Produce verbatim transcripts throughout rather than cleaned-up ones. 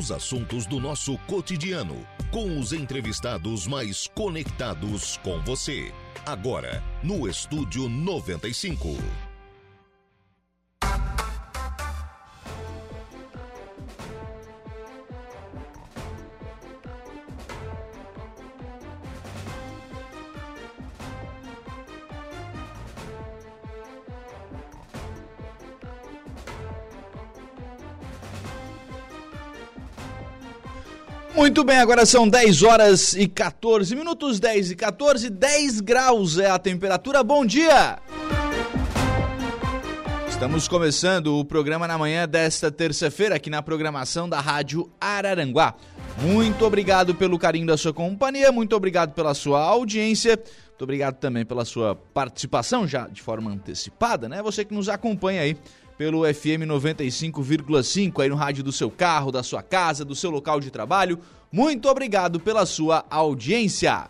os assuntos do nosso cotidiano, com os entrevistados mais conectados com você. Agora, no Estúdio noventa e cinco. Muito bem, agora são dez horas e catorze minutos, dez e catorze, dez graus é a temperatura. Bom dia! Estamos começando o programa na manhã desta terça-feira aqui na programação da Rádio Araranguá. Muito obrigado pelo carinho da sua companhia, muito obrigado pela sua audiência, muito obrigado também pela sua participação já de forma antecipada, né? Você que nos acompanha aí pelo F M noventa e cinco vírgula cinco, aí no rádio do seu carro, da sua casa, do seu local de trabalho. Muito obrigado pela sua audiência.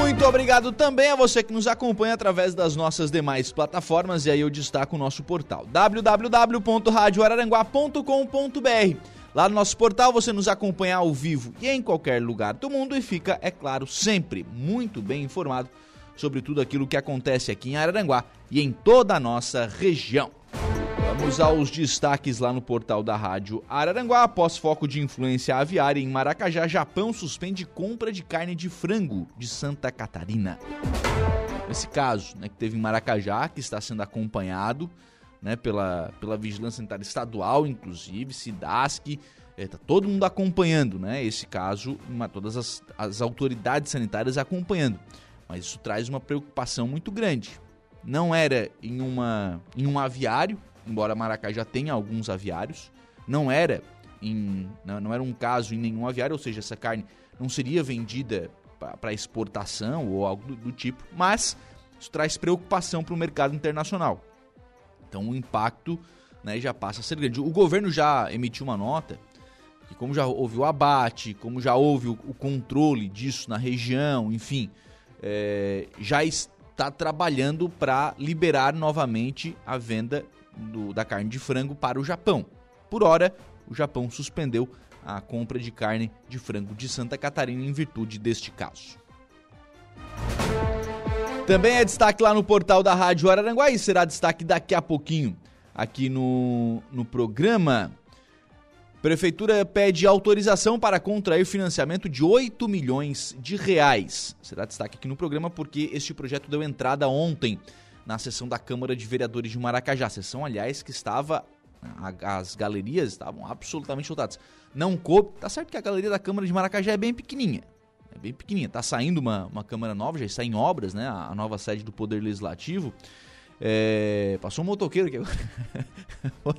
Muito obrigado também a você que nos acompanha através das nossas demais plataformas. E aí eu destaco o nosso portal w w w ponto rádio araranguá ponto com ponto b r. Lá no nosso portal você nos acompanha ao vivo e em qualquer lugar do mundo e fica, é claro, sempre muito bem informado sobre tudo aquilo que acontece aqui em Araranguá e em toda a nossa região. Vamos aos destaques lá no portal da Rádio Araranguá. Após foco de influência aviária em Maracajá, Japão suspende compra de carne de frango de Santa Catarina. Esse caso, né, que teve em Maracajá, que está sendo acompanhado, né, pela, pela Vigilância Sanitária Estadual, inclusive, SIDASC, está todo mundo acompanhando, né, esse caso, uma, todas as, as autoridades sanitárias acompanhando. Mas isso traz uma preocupação muito grande. Não era em, uma, em um aviário, embora Maracajá tenha alguns aviários. Não era, em, não, não era um caso em nenhum aviário, ou seja, essa carne não seria vendida para exportação ou algo do, do tipo. Mas isso traz preocupação para o mercado internacional. Então o impacto, né, já passa a ser grande. O governo já emitiu uma nota que, como já houve o abate, como já houve o, o controle disso na região, enfim... É, já está trabalhando para liberar novamente a venda do, da carne de frango para o Japão. Por hora, o Japão suspendeu a compra de carne de frango de Santa Catarina em virtude deste caso. Também é destaque lá no portal da Rádio Araranguá e será destaque daqui a pouquinho aqui no, no programa. Prefeitura pede autorização para contrair financiamento de oito milhões de reais. Será destaque aqui no programa porque este projeto deu entrada ontem na sessão da Câmara de Vereadores de Maracajá. Sessão, aliás, que estava... As galerias estavam absolutamente lotadas. Não coube... Tá certo que a galeria da Câmara de Maracajá é bem pequenininha. É bem pequenininha. Tá saindo uma, uma Câmara nova, já está em obras, né? A nova sede do Poder Legislativo. É, passou um motoqueiro aqui agora.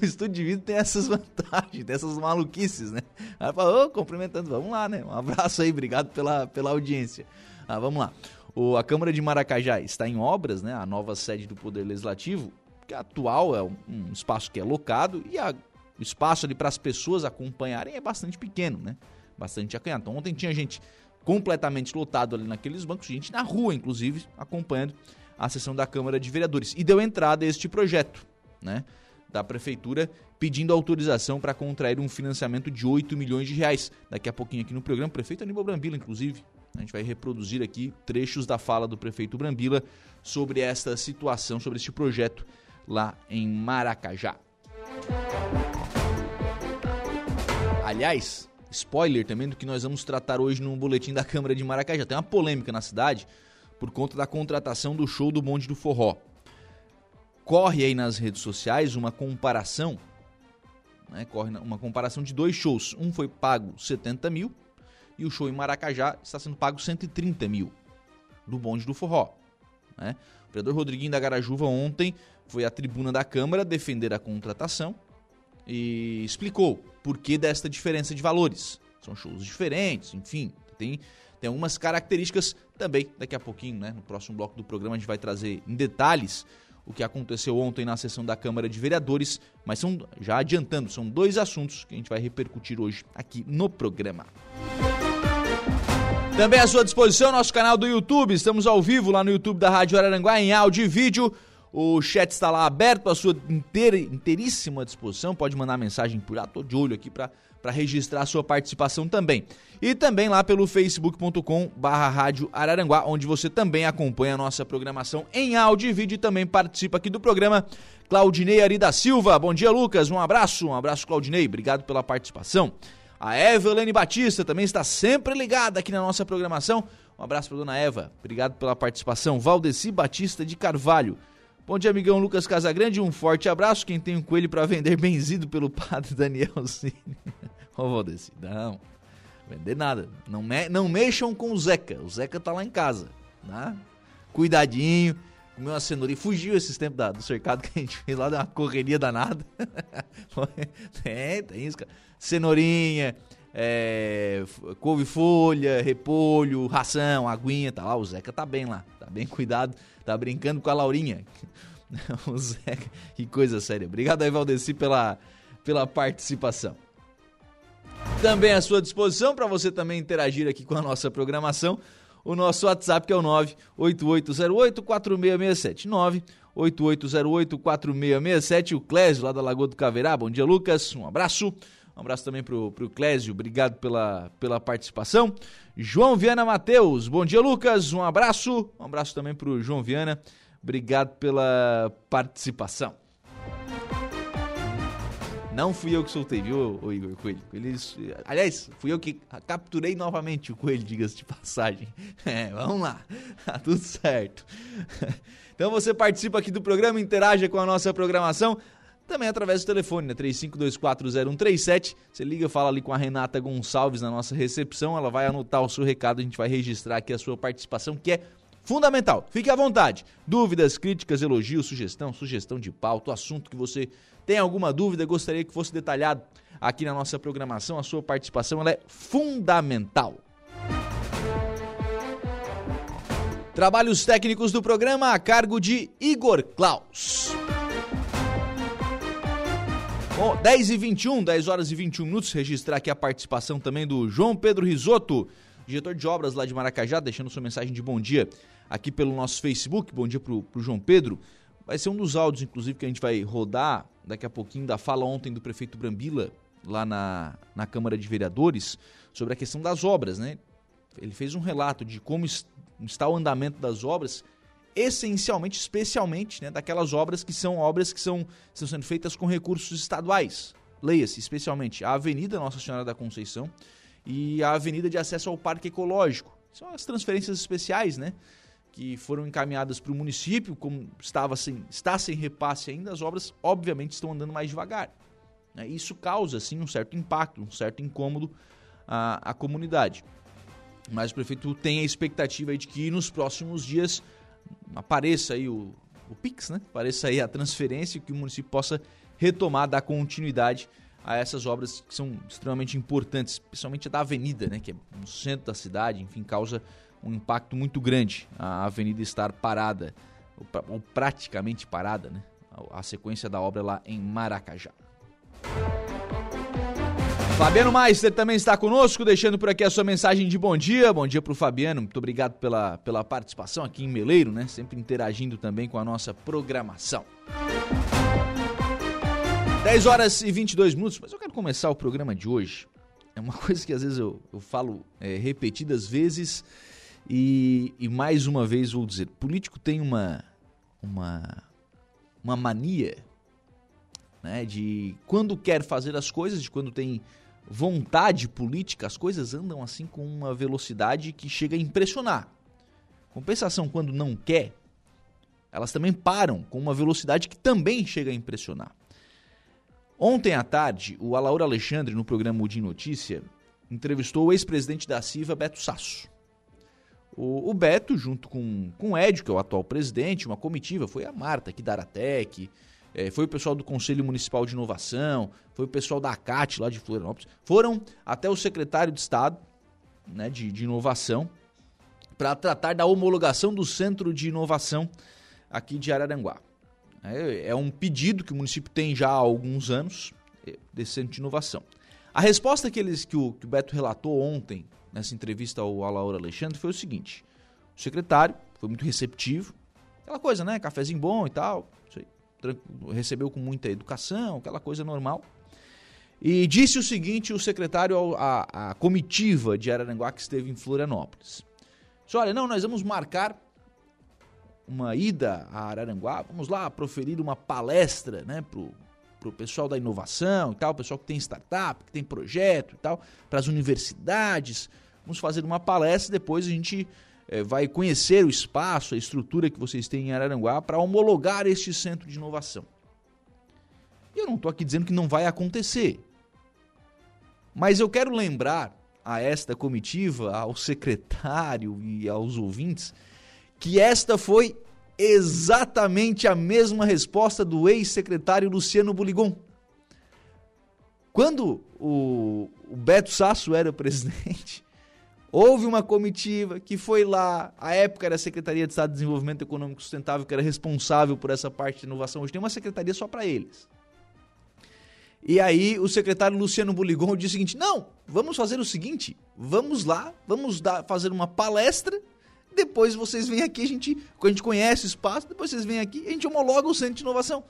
O estúdio de vidro tem essas vantagens, tem essas maluquices, né? Aí fala, oh, cumprimentando, vamos lá, né? Um abraço aí, obrigado pela, pela audiência. Ah, vamos lá. O, a Câmara de Maracajá está em obras, né? A nova sede do Poder Legislativo, que a atual é um, um espaço que é locado e a, o espaço ali para as pessoas acompanharem é bastante pequeno, né? Bastante acanhado. Então, ontem tinha gente completamente lotado ali naqueles bancos, gente na rua, inclusive, acompanhando a sessão da Câmara de Vereadores, e deu entrada a este projeto, né, da Prefeitura, pedindo autorização para contrair um financiamento de oito milhões de reais. Daqui a pouquinho aqui no programa, o prefeito Aníbal Brambilla, inclusive, a gente vai reproduzir aqui trechos da fala do prefeito Brambilla sobre esta situação, sobre este projeto lá em Maracajá. Aliás, spoiler também do que nós vamos tratar hoje no boletim da Câmara de Maracajá. Tem uma polêmica na cidade por conta da contratação do show do Bonde do Forró. Corre aí nas redes sociais uma comparação, né? Corre uma comparação de dois shows. Um foi pago setenta mil e o show em Maracajá está sendo pago cento e trinta mil do Bonde do Forró, né? O vereador Rodriguinho da Garajuva ontem foi à tribuna da Câmara defender a contratação e explicou por que desta diferença de valores. São shows diferentes, enfim, tem... Tem algumas características também, daqui a pouquinho, né? No próximo bloco do programa a gente vai trazer em detalhes o que aconteceu ontem na sessão da Câmara de Vereadores, mas são, já adiantando, são dois assuntos que a gente vai repercutir hoje aqui no programa. Também à sua disposição nosso canal do YouTube, estamos ao vivo lá no YouTube da Rádio Araranguá em áudio e vídeo. O chat está lá aberto à sua inteira, inteiríssima disposição. Pode mandar mensagem por lá, tô de olho aqui para registrar a sua participação também. E também lá pelo facebook ponto com barra rádio Araranguá, onde você também acompanha a nossa programação em áudio e vídeo e também participa aqui do programa. Claudinei Ari da Silva, bom dia Lucas, um abraço, um abraço Claudinei, obrigado pela participação. A Evelene Batista também está sempre ligada aqui na nossa programação. Um abraço para dona Eva, obrigado pela participação. Valdeci Batista de Carvalho. Bom dia, amigão Lucas Casagrande, um forte abraço. Quem tem um coelho para vender benzido pelo padre Daniel Cine. Ô, Valdeci, não, vender nada. Não, me, não mexam com o Zeca, o Zeca tá lá em casa, né? Cuidadinho, comeu uma cenoura e fugiu esses tempos da, do cercado que a gente fez lá, deu uma correria danada. Tem, tem isso, cara. Cenourinha, é, couve-folha, repolho, ração, aguinha, tá lá, o Zeca tá bem lá, tá bem cuidado, tá brincando com a Laurinha. O Zeca, que coisa séria. Obrigado aí, Valdeci, pela, pela participação. Também à sua disposição, para você também interagir aqui com a nossa programação, o nosso WhatsApp, que é o nove oito oito zero oito quatro seis seis sete, nove oito oito zero oito quatro seis seis sete, o Clésio, lá da Lagoa do Caverá. Bom dia, Lucas, um abraço. Um abraço também pro, pro Clésio, obrigado pela, pela participação. João Viana Matheus, bom dia Lucas, um abraço. Um abraço também pro João Viana, obrigado pela participação. Não fui eu que soltei, viu, o Igor Coelho? Eles, aliás, fui eu que capturei novamente o Coelho, diga-se de passagem. É, vamos lá, tá tudo certo. Então você participa aqui do programa, interaja com a nossa programação. Também através do telefone, né? três cinco dois quatro zero um três sete. Você liga, fala ali com a Renata Gonçalves na nossa recepção. Ela vai anotar o seu recado, a gente vai registrar aqui a sua participação, que é fundamental. Fique à vontade. Dúvidas, críticas, elogios, sugestão, sugestão de pauta, o assunto que você tem alguma dúvida, gostaria que fosse detalhado aqui na nossa programação. A sua participação ela é fundamental. Trabalhos técnicos do programa a cargo de Igor Klaus. Bom, dez e vinte e um, dez horas e vinte e um minutos, registrar aqui a participação também do João Pedro Risotto, diretor de obras lá de Maracajá, deixando sua mensagem de bom dia aqui pelo nosso Facebook. Bom dia pro, pro João Pedro. Vai ser um dos áudios, inclusive, que a gente vai rodar daqui a pouquinho, da fala ontem do prefeito Brambilla, lá na, na Câmara de Vereadores, sobre a questão das obras, né? Ele fez um relato de como está o andamento das obras, essencialmente, especialmente, né, daquelas obras que são obras que são, estão sendo feitas com recursos estaduais. Leia-se, especialmente, a Avenida Nossa Senhora da Conceição e a Avenida de Acesso ao Parque Ecológico. São as transferências especiais, né, que foram encaminhadas para o município, como estava sem, está sem repasse ainda, as obras, obviamente, estão andando mais devagar. Né? Isso causa, sim, um certo impacto, um certo incômodo à, à comunidade. Mas o prefeito tem a expectativa aí de que nos próximos dias apareça aí o, o Pix, né? Apareça aí a transferência, que o município possa retomar, dar continuidade a essas obras que são extremamente importantes, principalmente a da avenida, né? Que é no centro da cidade, enfim, causa um impacto muito grande a avenida estar parada, ou, pra, ou praticamente parada, né? A, a sequência da obra lá em Maracajá. Fabiano Meister também está conosco, deixando por aqui a sua mensagem de bom dia. Bom dia para o Fabiano, muito obrigado pela, pela participação aqui em Meleiro, né? Sempre interagindo também com a nossa programação. dez horas e vinte e dois minutos, mas eu quero começar o programa de hoje. É uma coisa que às vezes eu, eu falo é, repetidas vezes e, e mais uma vez vou dizer. Político tem uma, uma, uma mania, né, de quando quer fazer as coisas, de quando tem vontade política, as coisas andam assim com uma velocidade que chega a impressionar. Compensação, quando não quer, elas também param com uma velocidade que também chega a impressionar. Ontem à tarde, o Alauro Alexandre, no programa Udin Notícia, entrevistou o ex-presidente da CIVA, Beto Sasso. O, o Beto, junto com, com o Edio, que é o atual presidente, uma comitiva, foi a Marta aqui da Aratec, É, foi o pessoal do Conselho Municipal de Inovação, foi o pessoal da ACAT lá de Florianópolis, foram até o secretário de Estado, né, de, de Inovação, para tratar da homologação do Centro de Inovação aqui de Araranguá. É, é um pedido que o município tem já há alguns anos, desse Centro de Inovação. A resposta que, eles, que, o, que o Beto relatou ontem, nessa entrevista ao Alauro Alexandre, foi o seguinte: o secretário foi muito receptivo, Aquela coisa, né? Cafezinho bom e tal. Recebeu com muita educação, aquela coisa normal. E disse o seguinte o secretário à, à comitiva de Araranguá que esteve em Florianópolis. Disse, olha, não, nós vamos marcar uma ida a Araranguá, vamos lá proferir uma palestra, né, pro, pro pessoal da inovação e tal, o pessoal que tem startup, que tem projeto e tal, para as universidades. Vamos fazer uma palestra e depois a gente é, vai conhecer o espaço, a estrutura que vocês têm em Araranguá para homologar este centro de inovação. E eu não estou aqui dizendo que não vai acontecer. Mas eu quero lembrar a esta comitiva, ao secretário e aos ouvintes, que esta foi exatamente a mesma resposta do ex-secretário Luciano Buligon. Quando o, o Beto Sasso era presidente, houve uma comitiva que foi lá, à época era a Secretaria de Estado de Desenvolvimento Econômico Sustentável, que era responsável por essa parte de inovação. Hoje tem uma secretaria só para eles. E aí o secretário Luciano Buligon disse o seguinte, não, vamos fazer o seguinte, vamos lá, vamos dar, fazer uma palestra, depois vocês vêm aqui, a gente, a gente conhece o espaço, depois vocês vêm aqui, a gente homologa o centro de inovação.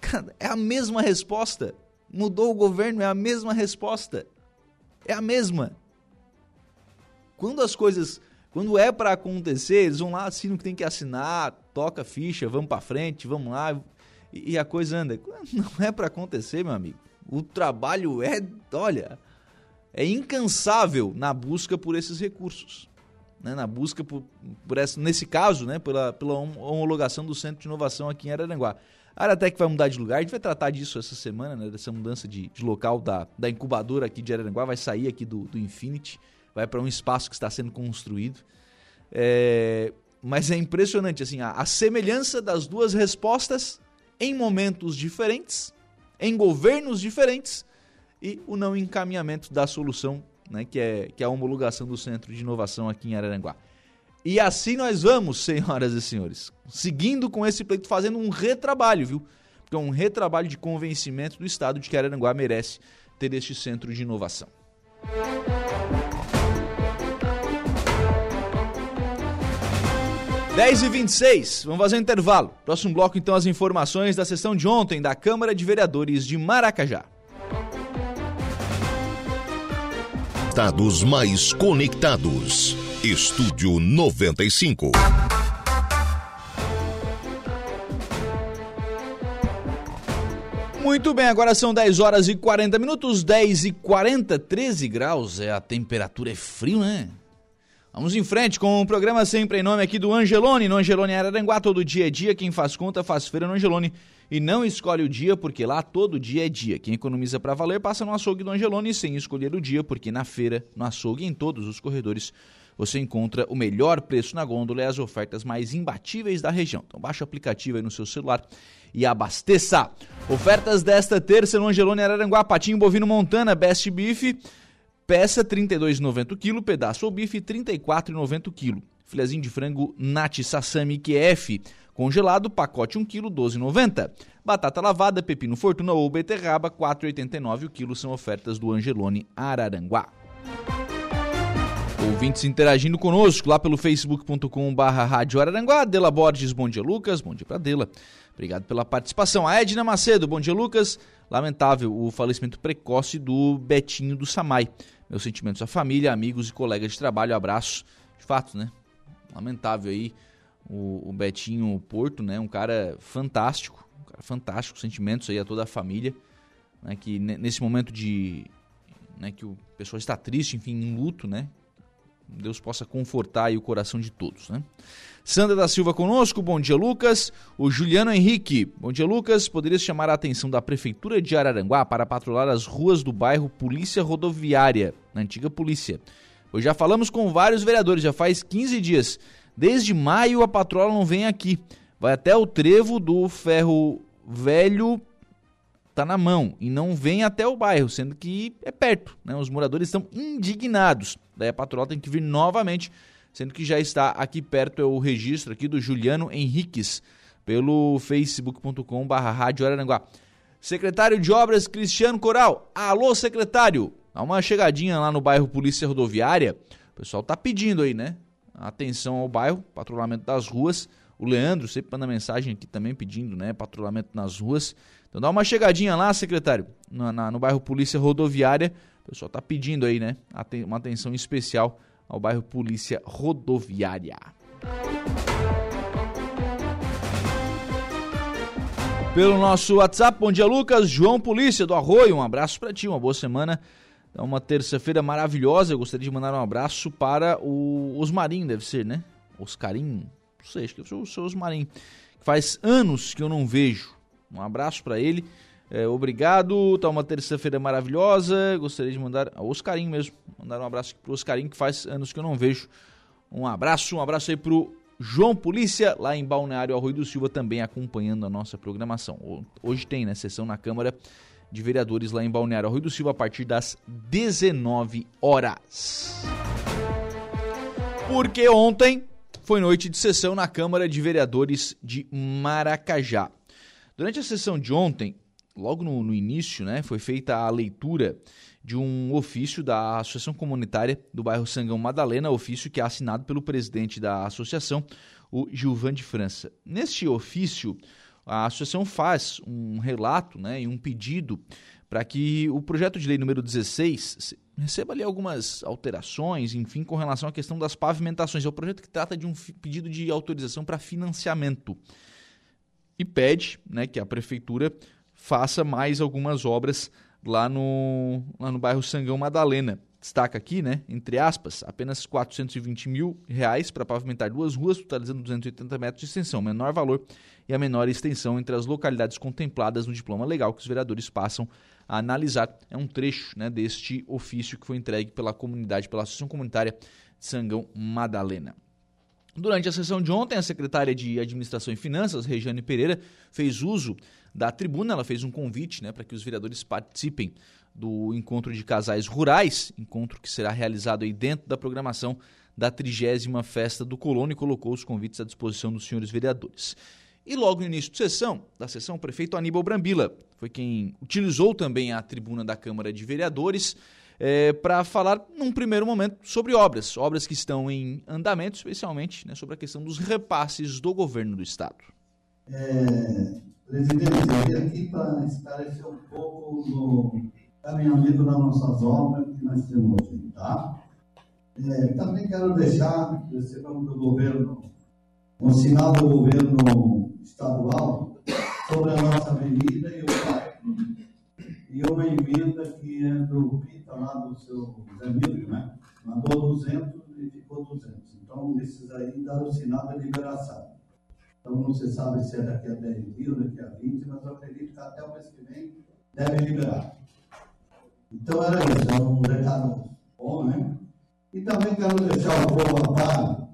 Cara, é a mesma resposta, mudou o governo, é a mesma resposta, é a mesma. Quando as coisas, quando é para acontecer, eles vão lá, assinam o que tem que assinar, toca a ficha, vamos para frente, vamos lá... E a coisa anda, não é para acontecer, meu amigo. O trabalho é, olha, é incansável na busca por esses recursos. Né? Na busca, por, por essa, nesse caso, né? pela, pela homologação do Centro de Inovação aqui em Araranguá. A Aratec vai mudar de lugar, a gente vai tratar disso essa semana, né? Dessa mudança de, de local da, da incubadora aqui de Araranguá, vai sair aqui do, do Infinity, vai para um espaço que está sendo construído. É, mas é impressionante, assim, a, a semelhança das duas respostas... em momentos diferentes, em governos diferentes, e o não encaminhamento da solução, né, que, é, que é a homologação do Centro de Inovação aqui em Araranguá. E assim nós vamos, senhoras e senhores, seguindo com esse pleito, fazendo um retrabalho, viu? Porque é um retrabalho de convencimento do Estado de que Araranguá merece ter este Centro de Inovação. dez e vinte e seis, vamos fazer um intervalo. Próximo bloco, então, as informações da sessão de ontem da Câmara de Vereadores de Maracajá. Dados mais conectados. Estúdio noventa e cinco. Muito bem, agora são dez horas e quarenta minutos, dez e quarenta, treze graus, é, a temperatura é frio, né? Vamos em frente com o programa Sempre em Nome aqui do Angeloni. No Angeloni Araranguá, todo dia é dia. Quem faz conta faz feira no Angeloni. E não escolhe o dia, porque lá todo dia é dia. Quem economiza para valer passa no açougue do Angeloni sem escolher o dia, porque na feira, no açougue e em todos os corredores, você encontra o melhor preço na gôndola e as ofertas mais imbatíveis da região. Então baixa o aplicativo aí no seu celular e abasteça. Ofertas desta terça no Angeloni Araranguá. Patinho bovino Montana, Best Beef... peça trinta e dois reais e noventa centavos o quilo, pedaço ou bife trinta e quatro reais e noventa centavos o quilo. Filezinho de frango Nati Sassami Q F, congelado, pacote um quilo, doze reais e noventa centavos. Batata lavada, pepino Fortuna ou beterraba, quatro reais e oitenta e nove centavos o quilo, são ofertas do Angeloni Araranguá. Ouvintes interagindo conosco lá pelo facebook ponto com ponto br Rádio Araranguá. Dela Borges, bom dia Lucas, bom dia pra Dela. Obrigado pela participação. A Edna Macedo, bom dia Lucas. Lamentável o falecimento precoce do Betinho do Samai. Meus sentimentos à família, amigos e colegas de trabalho, abraço. De fato, né? Lamentável aí o, o Betinho Porto, né? Um cara fantástico, um cara fantástico, sentimentos aí a toda a família, né? Que nesse momento de, né? Que o pessoal está triste, enfim, em luto, né? Deus possa confortar aí o coração de todos, né? Sandra da Silva conosco, bom dia Lucas. O Juliano Henrique, bom dia Lucas. Poderia chamar a atenção da Prefeitura de Araranguá para patrulhar as ruas do bairro Polícia Rodoviária, na antiga polícia. Pois já falamos com vários vereadores, já faz quinze dias. Desde maio a patrola não vem aqui. Vai até o trevo do ferro velho, tá na mão, e não vem até o bairro, sendo que é perto, né? Os moradores estão indignados. Daí a patrola tem que vir novamente, sendo que já está aqui perto. É o registro aqui do Juliano Henriques, pelo facebook ponto com ponto br Rádio Araranguá. Secretário de Obras, Cristiano Coral. Alô, secretário! Dá uma chegadinha lá no bairro Polícia Rodoviária. O pessoal tá pedindo aí, né? atenção ao bairro, patrulhamento das ruas. O Leandro sempre manda mensagem aqui também pedindo, né, patrulhamento nas ruas. Então dá uma chegadinha lá, secretário, na, na, no bairro Polícia Rodoviária. O pessoal tá pedindo aí, né, uma atenção especial ao bairro Polícia Rodoviária. Pelo nosso WhatsApp, bom dia, Lucas. João Polícia do Arroio, um abraço pra ti, uma boa semana. É uma terça-feira maravilhosa. Eu gostaria de mandar um abraço para o Osmarinho, deve ser, né? Oscarinho. Não sei, acho que eu sou, sou o Osmarinho. Faz anos que eu não vejo. Um abraço para ele. É, obrigado. Tá uma terça-feira maravilhosa. Gostaria de mandar... ao Oscarinho mesmo. Mandar um abraço pro Oscarinho, que faz anos que eu não vejo. Um abraço. Um abraço aí pro João Polícia, lá em Balneário Arroio do Silva, também acompanhando a nossa programação. Hoje tem, né? Sessão na Câmara de Vereadores lá em Balneário Arroio do Silva a partir das dezenove horas. Porque ontem foi noite de sessão na Câmara de Vereadores de Maracajá. Durante a sessão de ontem, logo no, no início, né, foi feita a leitura de um ofício da Associação Comunitária do bairro Sangão Madalena, ofício que é assinado pelo presidente da associação, o Gilvan de França. Neste ofício, a associação faz um relato, né, e um pedido para que o projeto de lei número dezesseis receba ali algumas alterações, enfim, com relação à questão das pavimentações. É o projeto que trata de um pedido de autorização para financiamento e pede, né, que a prefeitura faça mais algumas obras lá no, lá no bairro Sangão Madalena. Destaca aqui, né, entre aspas, apenas quatrocentos e vinte mil reais para pavimentar duas ruas, totalizando duzentos e oitenta metros de extensão, menor valor e a menor extensão entre as localidades contempladas no diploma legal que os vereadores passam a analisar. É um trecho, né, deste ofício que foi entregue pela comunidade, pela Associação Comunitária de Sangão Madalena. Durante a sessão de ontem, a secretária de Administração e Finanças, Regiane Pereira, fez uso da tribuna. Ela fez um convite, né, para que os vereadores participem do encontro de casais rurais, encontro que será realizado aí dentro da programação da trigésima Festa do Colono, e colocou os convites à disposição dos senhores vereadores. E logo no início da sessão, da sessão, o prefeito Aníbal Brambilla foi quem utilizou também a tribuna da Câmara de Vereadores é, para falar, num primeiro momento, sobre obras, obras que estão em andamento, especialmente, né, sobre a questão dos repasses do governo do Estado. É, presidente, eu vim aqui para esclarecer um pouco no caminhamento das nossas obras que nós temos hoje, tá? É, também quero deixar, recebemos do governo, um sinal do governo estadual sobre a nossa avenida e o bairro. E uma emenda que é do Pita lá do seu Zé Milho, né? Mandou duzentos e ficou duzentos. Então, esses aí deram o sinal da liberação. Então, não se sabe se é daqui a dez mil, daqui a vinte, mas eu acredito que até o mês que vem deve liberar. Então, era isso, era um recado bom, né? E também quero deixar o povo a par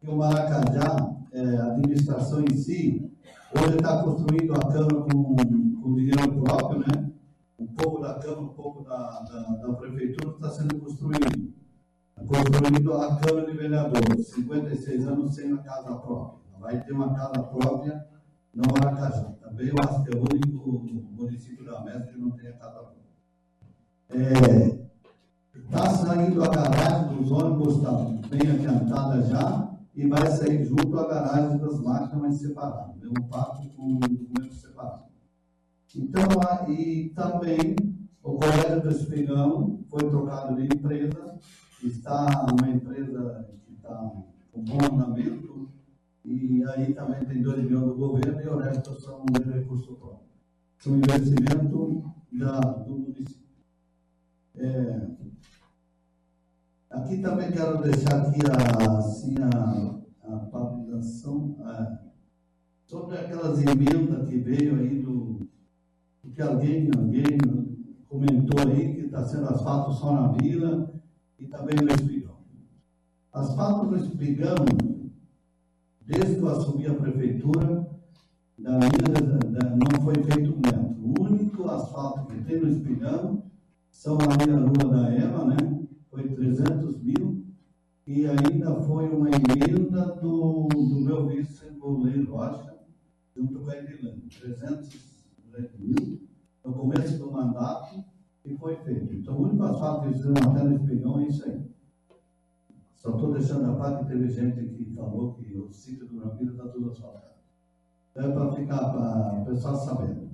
que o Maracajá, é, a administração em si, hoje está construindo a cama com, com dinheiro próprio, né? Um pouco da cama, um pouco da, da, da prefeitura está sendo construído. Construindo a Câmara de Vereadores, cinquenta e seis anos sem a casa própria. Vai ter uma casa própria no Maracajá. Também eu acho que é o único município da MESC que não tem a casa própria. Está é, saindo a garagem dos ônibus, está bem adiantada já, e vai sair junto à garagem das máquinas, mas separado. Deu um pacto com um documento separado. Então, aí também, o Colégio do Espigão foi trocado de empresa, está uma empresa que está com bom andamento, e aí também tem dois milhões do governo, e o resto são de recurso próprio. São investimento da, do município. É, Aqui também quero deixar aqui a, assim, a, a patrulhação a, sobre aquelas emendas que veio aí do que alguém, alguém comentou aí que está sendo asfalto só na vila e também no Espigão. Asfalto no Espigão, desde que eu assumi a prefeitura, da minha, da, não foi feito um metro. O único asfalto que tem no Espigão são a minha rua da Eva, né? Foi trezentos mil, e ainda foi uma emenda do, do meu vice-goleiro Rocha, junto com a Edilene, trezentos mil, no começo do mandato, e foi feito. Então, o único asfalto que eles fizeram até no Espigão é isso aí. Só estou deixando a parte que teve gente que falou que o sítio do Brambilla está tudo asfaltado. É para ficar, para o pessoal sabendo.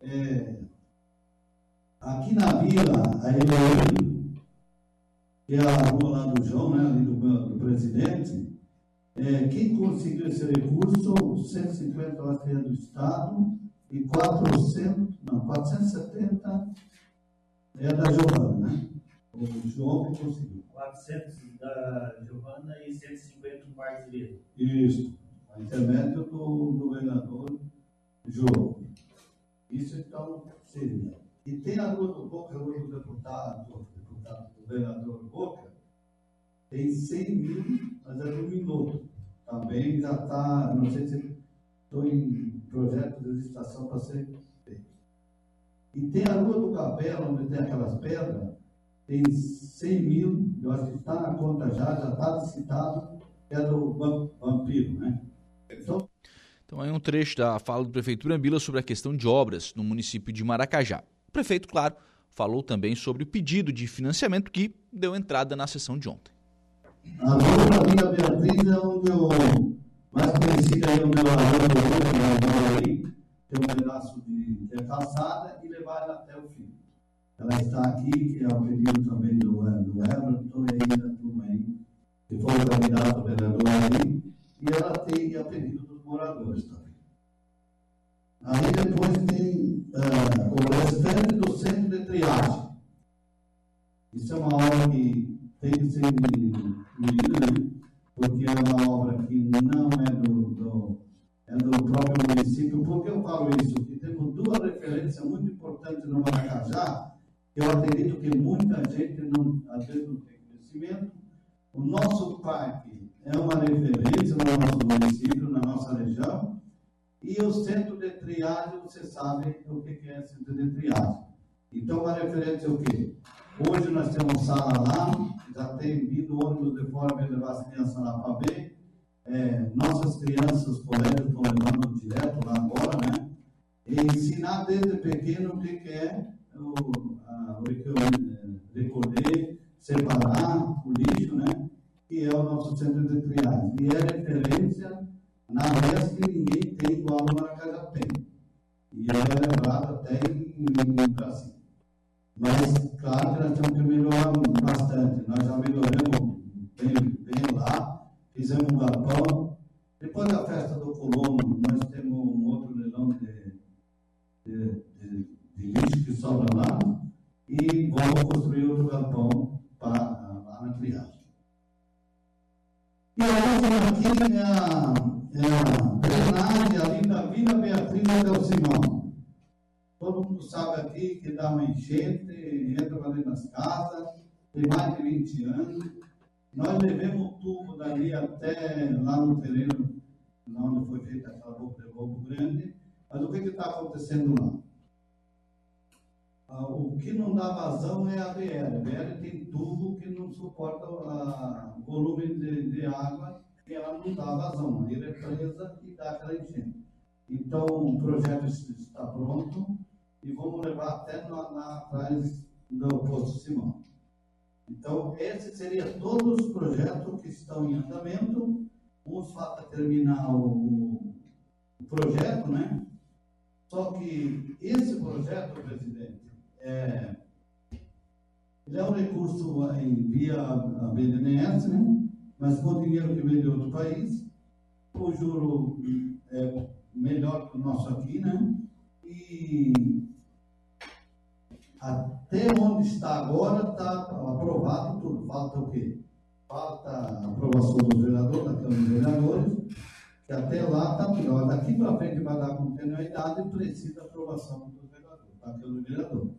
É, aqui na vila, a Angeloni, que é a rua lá do João, né, ali do, do presidente, é, quem conseguiu esse recurso, cento e cinquenta horas é do Estado e quatrocentos, não, quatrocentos e setenta é da Giovana, né? O João que conseguiu. quatrocentos da Giovana e cento e cinquenta do Martireiro. Isso. A internet do governador João. Isso então seria. E tem a rua do Boca, a rua do deputado, deputado do governador Boca, tem cem mil, mas é um minuto. Também já está, não sei se estou em projeto de licitação para ser feito. E tem a rua do Capela, onde tem aquelas pedras, tem cem mil, eu acho que está na conta já, já está licitado, é do Vampiro, né? Então, então aí um trecho da fala do prefeito Brambilla sobre a questão de obras no município de Maracajá. O prefeito, claro, falou também sobre o pedido de financiamento que deu entrada na sessão de ontem. A nossa minha Beatriz é o meu mais conhecido aí, o meu aluno, que tem um pedaço de façada e levar ela até o fim. Ela está aqui, que é o pedido também do, do Everton, e aí da turma aí, que foi o candidato vereador aí, e ela tem é o pedido dos moradores também. Aí depois tem uh, o restante do centro de triagem. Isso é uma obra que tem que ser medida, porque é uma obra que não é do, do, é do próprio município. Por que eu falo isso? Porque temos duas referências muito importantes no Maracajá. Eu acredito que muita gente, não, às vezes, não tem conhecimento. O nosso parque é uma referência no nosso município, na nossa região. E o centro de triagem, vocês sabem o que é centro de triagem. Então, uma referência é o quê? Hoje nós temos sala lá, já tem vindo ônibus de fora para levar as crianças lá para ver. É, nossas crianças, os colégios estão levando direto lá agora, né? E ensinar desde pequeno o que é o, a, o que eu recolher, separar o lixo, né? Que é o nosso centro de triagem. E é referência na MESC que ninguém tem igual o Maracajá tem. E ela é lembrada até em, em Brasil. Mas, claro que nós temos que melhorar bastante. Nós já melhoramos bem, bem lá, fizemos um galpão. Depois da festa do Colono, nós temos um outro leilão de, de, de, de lixo que sobra lá e vamos construir outro galpão para, lá na triagem. E a outra aqui é a, é a personagem ali da Vila Beatriz do Simão. Todo mundo sabe aqui que dá uma enchente, entra para dentro das casas, tem mais de vinte anos. Nós levemos o tubo dali até lá no terreno, lá onde foi feita aquela boca de lobo grande. Mas o que está acontecendo lá? Ah, o que não dá vazão é a B R. A B R tem tubo que não suporta o volume de, de água e ela não dá vazão. A ela é presa e dá aquela enchente. Então o projeto está pronto. E vamos levar até lá, lá atrás do Posto Simão. Então, esses seriam todos os projetos que estão em andamento. Uns falta terminar o, o projeto, né? Só que esse projeto, presidente, é, ele é um recurso em via a B N D E S, né? Mas com dinheiro que vem de outro país, o juro é melhor que o nosso aqui, né? E até onde está agora, está aprovado tudo. Falta o quê? Falta a aprovação dos vereadores, da Câmara dos Vereadores, que até lá está melhor. Daqui para frente vai dar continuidade e precisa da aprovação dos vereadores, da Câmara dos Vereadores.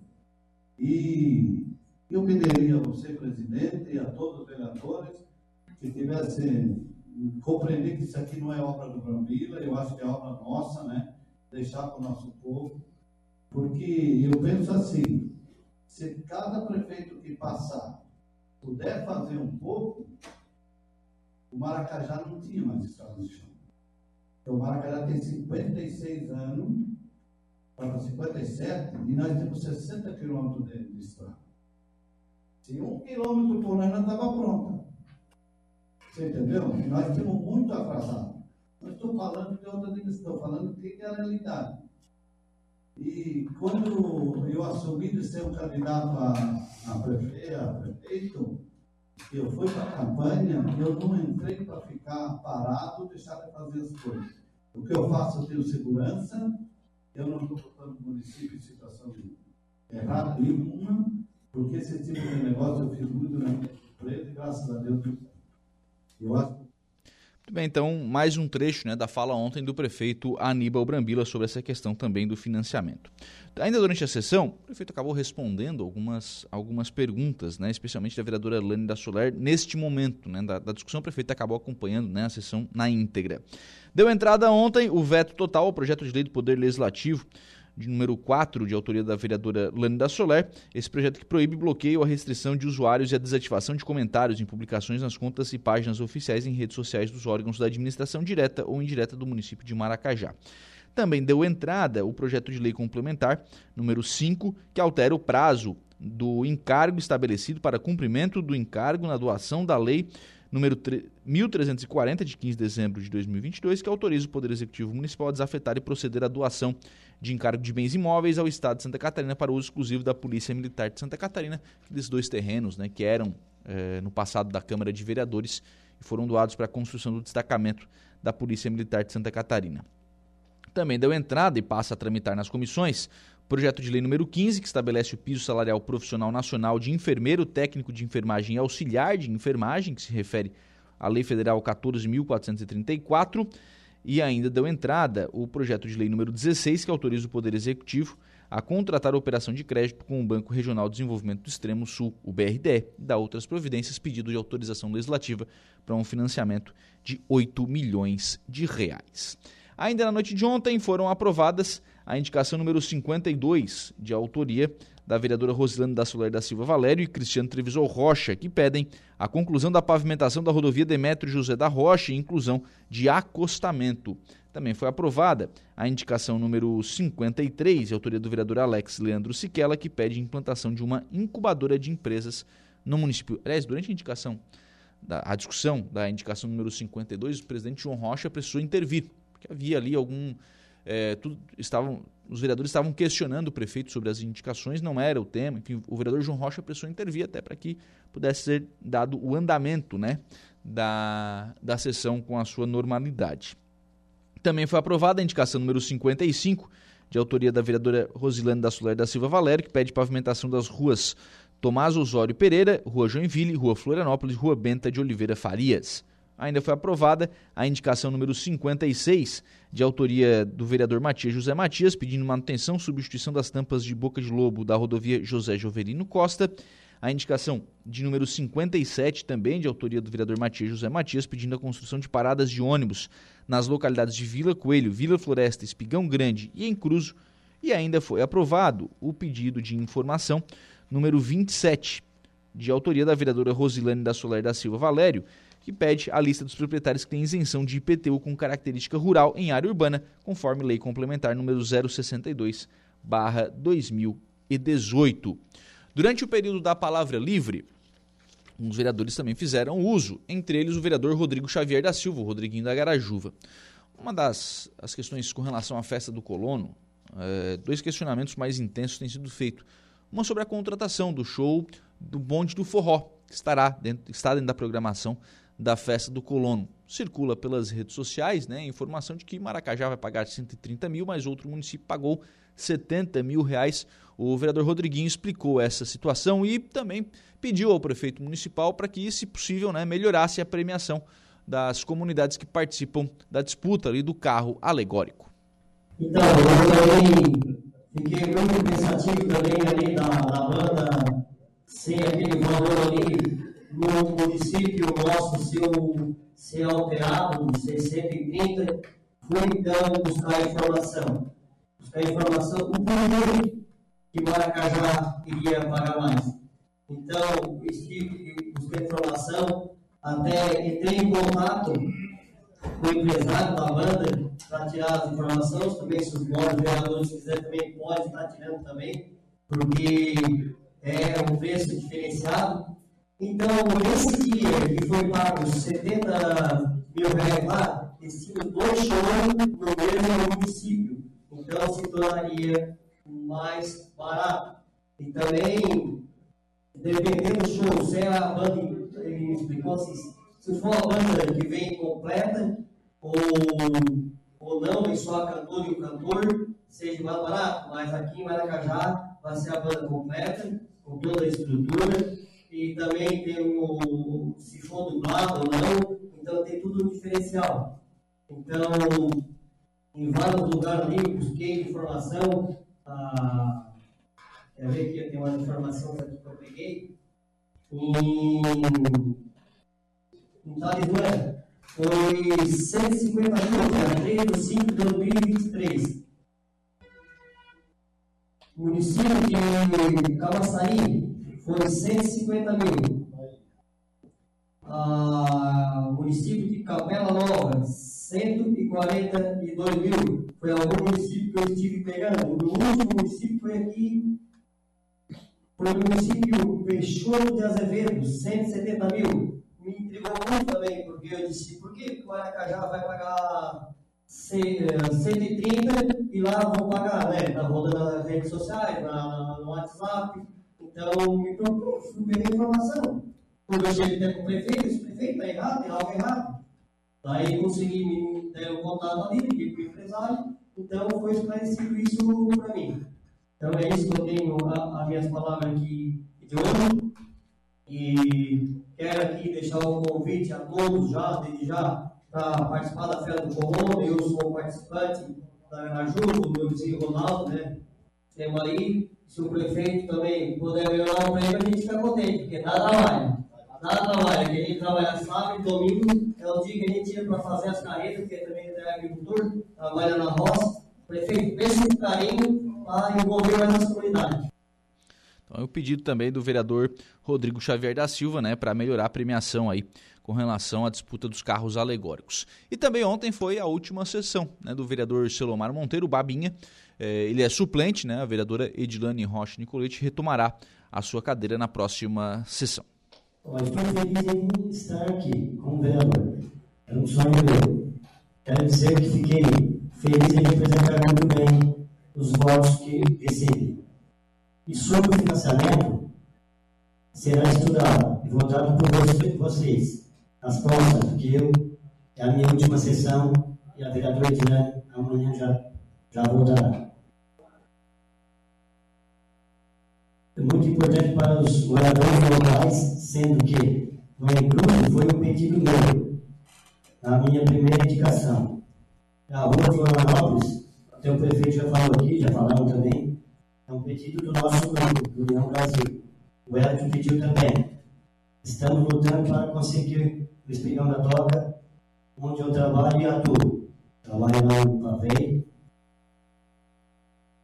E eu pediria a você, presidente, e a todos os vereadores, que tivessem compreendido que isso aqui não é obra do Brambilla, eu acho que é obra nossa, né? Deixar para o nosso povo. Porque eu penso assim, se cada prefeito que passar puder fazer um pouco, o Maracajá não tinha mais estrada de chão. Então, o Maracajá tem cinquenta e seis anos, para cinquenta e sete, e nós temos sessenta quilômetros de, de estrada. Se um quilômetro por ano estava pronta. Você entendeu? Nós estamos muito atrasados. Não estou falando de outra dimensão, estou falando de realidade. E quando eu assumi de ser um candidato a, a prefeito, a prefeito, eu fui para a campanha, eu não entrei para ficar parado, deixar de fazer as coisas. O que eu faço, eu tenho segurança, eu não estou botando o município em situação errada nenhuma, porque esse tipo de negócio eu fiz muito na minha empresa e graças a Deus. Eu acho. Muito bem, então, mais um trecho, né, da fala ontem do prefeito Aníbal Brambilla sobre essa questão também do financiamento. Ainda durante a sessão, o prefeito acabou respondendo algumas, algumas perguntas, né, especialmente da vereadora Lênia da Soler, neste momento, né, da, da discussão. O prefeito acabou acompanhando, né, a sessão na íntegra. Deu entrada ontem o veto total ao projeto de lei do Poder Legislativo, de número quatro, de autoria da vereadora Lênia da Soler, esse projeto que proíbe bloqueio, a restrição de usuários e a desativação de comentários em publicações nas contas e páginas oficiais em redes sociais dos órgãos da administração direta ou indireta do município de Maracajá. Também deu entrada o projeto de lei complementar, número cinco, que altera o prazo do encargo estabelecido para cumprimento do encargo na doação da lei número mil trezentos e quarenta, de quinze de dezembro de dois mil e vinte e dois, que autoriza o Poder Executivo Municipal a desafetar e proceder à doação de encargo de bens imóveis ao Estado de Santa Catarina para uso exclusivo da Polícia Militar de Santa Catarina. Aqueles dois terrenos, né, que eram eh, no passado da Câmara de Vereadores e foram doados para a construção do destacamento da Polícia Militar de Santa Catarina. Também deu entrada e passa a tramitar nas comissões projeto de lei número quinze, que estabelece o piso salarial profissional nacional de enfermeiro, técnico de enfermagem e auxiliar de enfermagem, que se refere à Lei Federal catorze mil quatrocentos e trinta e quatro, e ainda deu entrada o projeto de lei número dezesseis, que autoriza o Poder Executivo a contratar a operação de crédito com o Banco Regional de Desenvolvimento do Extremo Sul, o B R D E, e dá outras providências, pedido de autorização legislativa para um financiamento de oito milhões de reais. Ainda na noite de ontem foram aprovadas a indicação número cinquenta e dois, de autoria da vereadora Rosilane da Soler da Silva Valério e Cristiano Trevisol Rocha, que pedem a conclusão da pavimentação da rodovia Demétrio José da Rocha e inclusão de acostamento. Também foi aprovada a indicação número cinquenta e três, de autoria do vereador Alex Leandro Siquela, que pede a implantação de uma incubadora de empresas no município. Aliás, durante a indicação, da, a discussão da indicação número cinquenta e dois, o presidente João Rocha precisou intervir, porque havia ali algum... É, tudo, estavam, os vereadores estavam questionando o prefeito sobre as indicações, não era o tema. Enfim, o vereador João Rocha precisou intervir até para que pudesse ser dado o andamento, né, da, da sessão com a sua normalidade. Também foi aprovada a indicação número cinquenta e cinco, de autoria da vereadora Rosilane da Soler da Silva Valério, que pede pavimentação das ruas Tomás Osório Pereira, Rua Joinville, Rua Florianópolis, Rua Benta de Oliveira Farias. Ainda foi aprovada a indicação número cinquenta e seis, de autoria do vereador Matias José Matias, pedindo manutenção, substituição das tampas de Boca de Lobo da rodovia José Joverino Costa. A indicação de número cinquenta e sete, também de autoria do vereador Matias José Matias, pedindo a construção de paradas de ônibus nas localidades de Vila Coelho, Vila Floresta, Espigão Grande e Encruzo. E ainda foi aprovado o pedido de informação número vinte e sete, de autoria da vereadora Rosilane da Soler da Silva Valério, que pede a lista dos proprietários que têm isenção de I P T U com característica rural em área urbana, conforme lei complementar número zero sessenta e dois barra dois mil e dezoito. Durante o período da palavra livre, os vereadores também fizeram uso, entre eles o vereador Rodrigo Xavier da Silva, o Rodriguinho da Garajuva. Uma das as questões com relação à Festa do Colono, é, dois questionamentos mais intensos têm sido feitos. Uma sobre a contratação do show do Bonde do Forró, que estará dentro, está dentro da programação da Festa do Colono. Circula pelas redes sociais, né, a informação de que Maracajá vai pagar cento e trinta mil, mas outro município pagou setenta mil reais. O vereador Rodriguinho explicou essa situação e também pediu ao prefeito municipal para que, se possível, né, melhorasse a premiação das comunidades que participam da disputa ali do carro alegórico. Então, eu também fiquei muito pensativo também ali da, da banda, sem aquele valor ali no município nosso seu, ser alterado, ser cento e trinta, foi então buscar informação. Buscar informação com o público que Maracajá iria pagar mais. Então, estive buscando informação, até entrei em contato com o empresário da banda para tirar as informações, também se os vereadores quiserem também pode estar tirando também, porque é um preço diferenciado. Então, nesse dia, que foi pago setenta mil reais lá, destinam dois shows no mesmo município. Então, se tornaria mais barato. E também, dependendo do show, se é a banda, ele me explicou, se, se for a banda que vem completa, ou, ou não, e só a cantora e o cantor, seja mais barato. Mas aqui em Maracajá vai ser a banda completa, com toda a estrutura. E também tem o se for dublado ou não, então tem tudo um diferencial. Então, em vários lugares ali, busquei informação. Ah, quer ver que tem uma informação aqui que eu peguei? Em, em Talismã, foi cento e cinquenta mil, três de maio de dois mil e vinte e três. Município de Camaçari. Foi cento e cinquenta mil. Ah, município de Capela Nova, cento e quarenta e dois mil. Foi algum município que eu estive pegando. O último município foi aqui. Foi o município Peixoto de Azevedo, cento e setenta mil. Me intrigou muito também, porque eu disse, por que o Maracajá vai pagar cento e trinta e lá vão pagar, né? Tá rodando nas redes sociais, na, no WhatsApp. Então, me procurou, fui a informação. Quando eu cheguei até com o prefeito, disse, prefeito, está errado, tem algo errado. Daí consegui me ter o contato ali, liguei para o empresário, então foi esclarecido isso para mim. Então é isso que eu tenho, as minhas palavras aqui de hoje. E quero aqui deixar um convite a todos já, desde já, para participar da Festa do Colono. Eu sou participante da Garajuba, do meu vizinho Ronaldo, né? Temos aí. Se o prefeito também puder melhorar o prêmio, a gente fica contente, porque dá trabalho. Dá trabalho, que a gente trabalha sábado e domingo, é o dia que a gente ia para fazer as carretas, porque também é agricultor, trabalha na roça. Prefeito, deixa um carinho para envolver mais as comunidades. Então é o pedido também do vereador Rodrigo Xavier da Silva, né, para melhorar a premiação aí com relação à disputa dos carros alegóricos. E também ontem foi a última sessão, né, do vereador Selomar Monteiro, Babinha. É, ele é suplente, né, a vereadora Edilane Rocha Nicoletti retomará a sua cadeira na próxima sessão. Olha, estou feliz em estar aqui como vereador. É um sonho meu. Quero dizer que fiquei feliz em representar muito bem os votos que recebi. E sobre o financiamento, será estudado e votado por vocês. As próximas, porque eu, é a minha última sessão e a vereadora Edilane amanhã já, já voltará. É muito importante para os moradores locais, sendo que no incluso foi um pedido meu, na minha primeira indicação. A rua Florianópolis, até o prefeito já falou aqui, já falaram também, é um pedido do nosso grupo, do União Brasil. O Edio pediu também. Estamos lutando para conseguir o Espigão da Toca, onde eu trabalho e atuo. Trabalho lá no Pavei.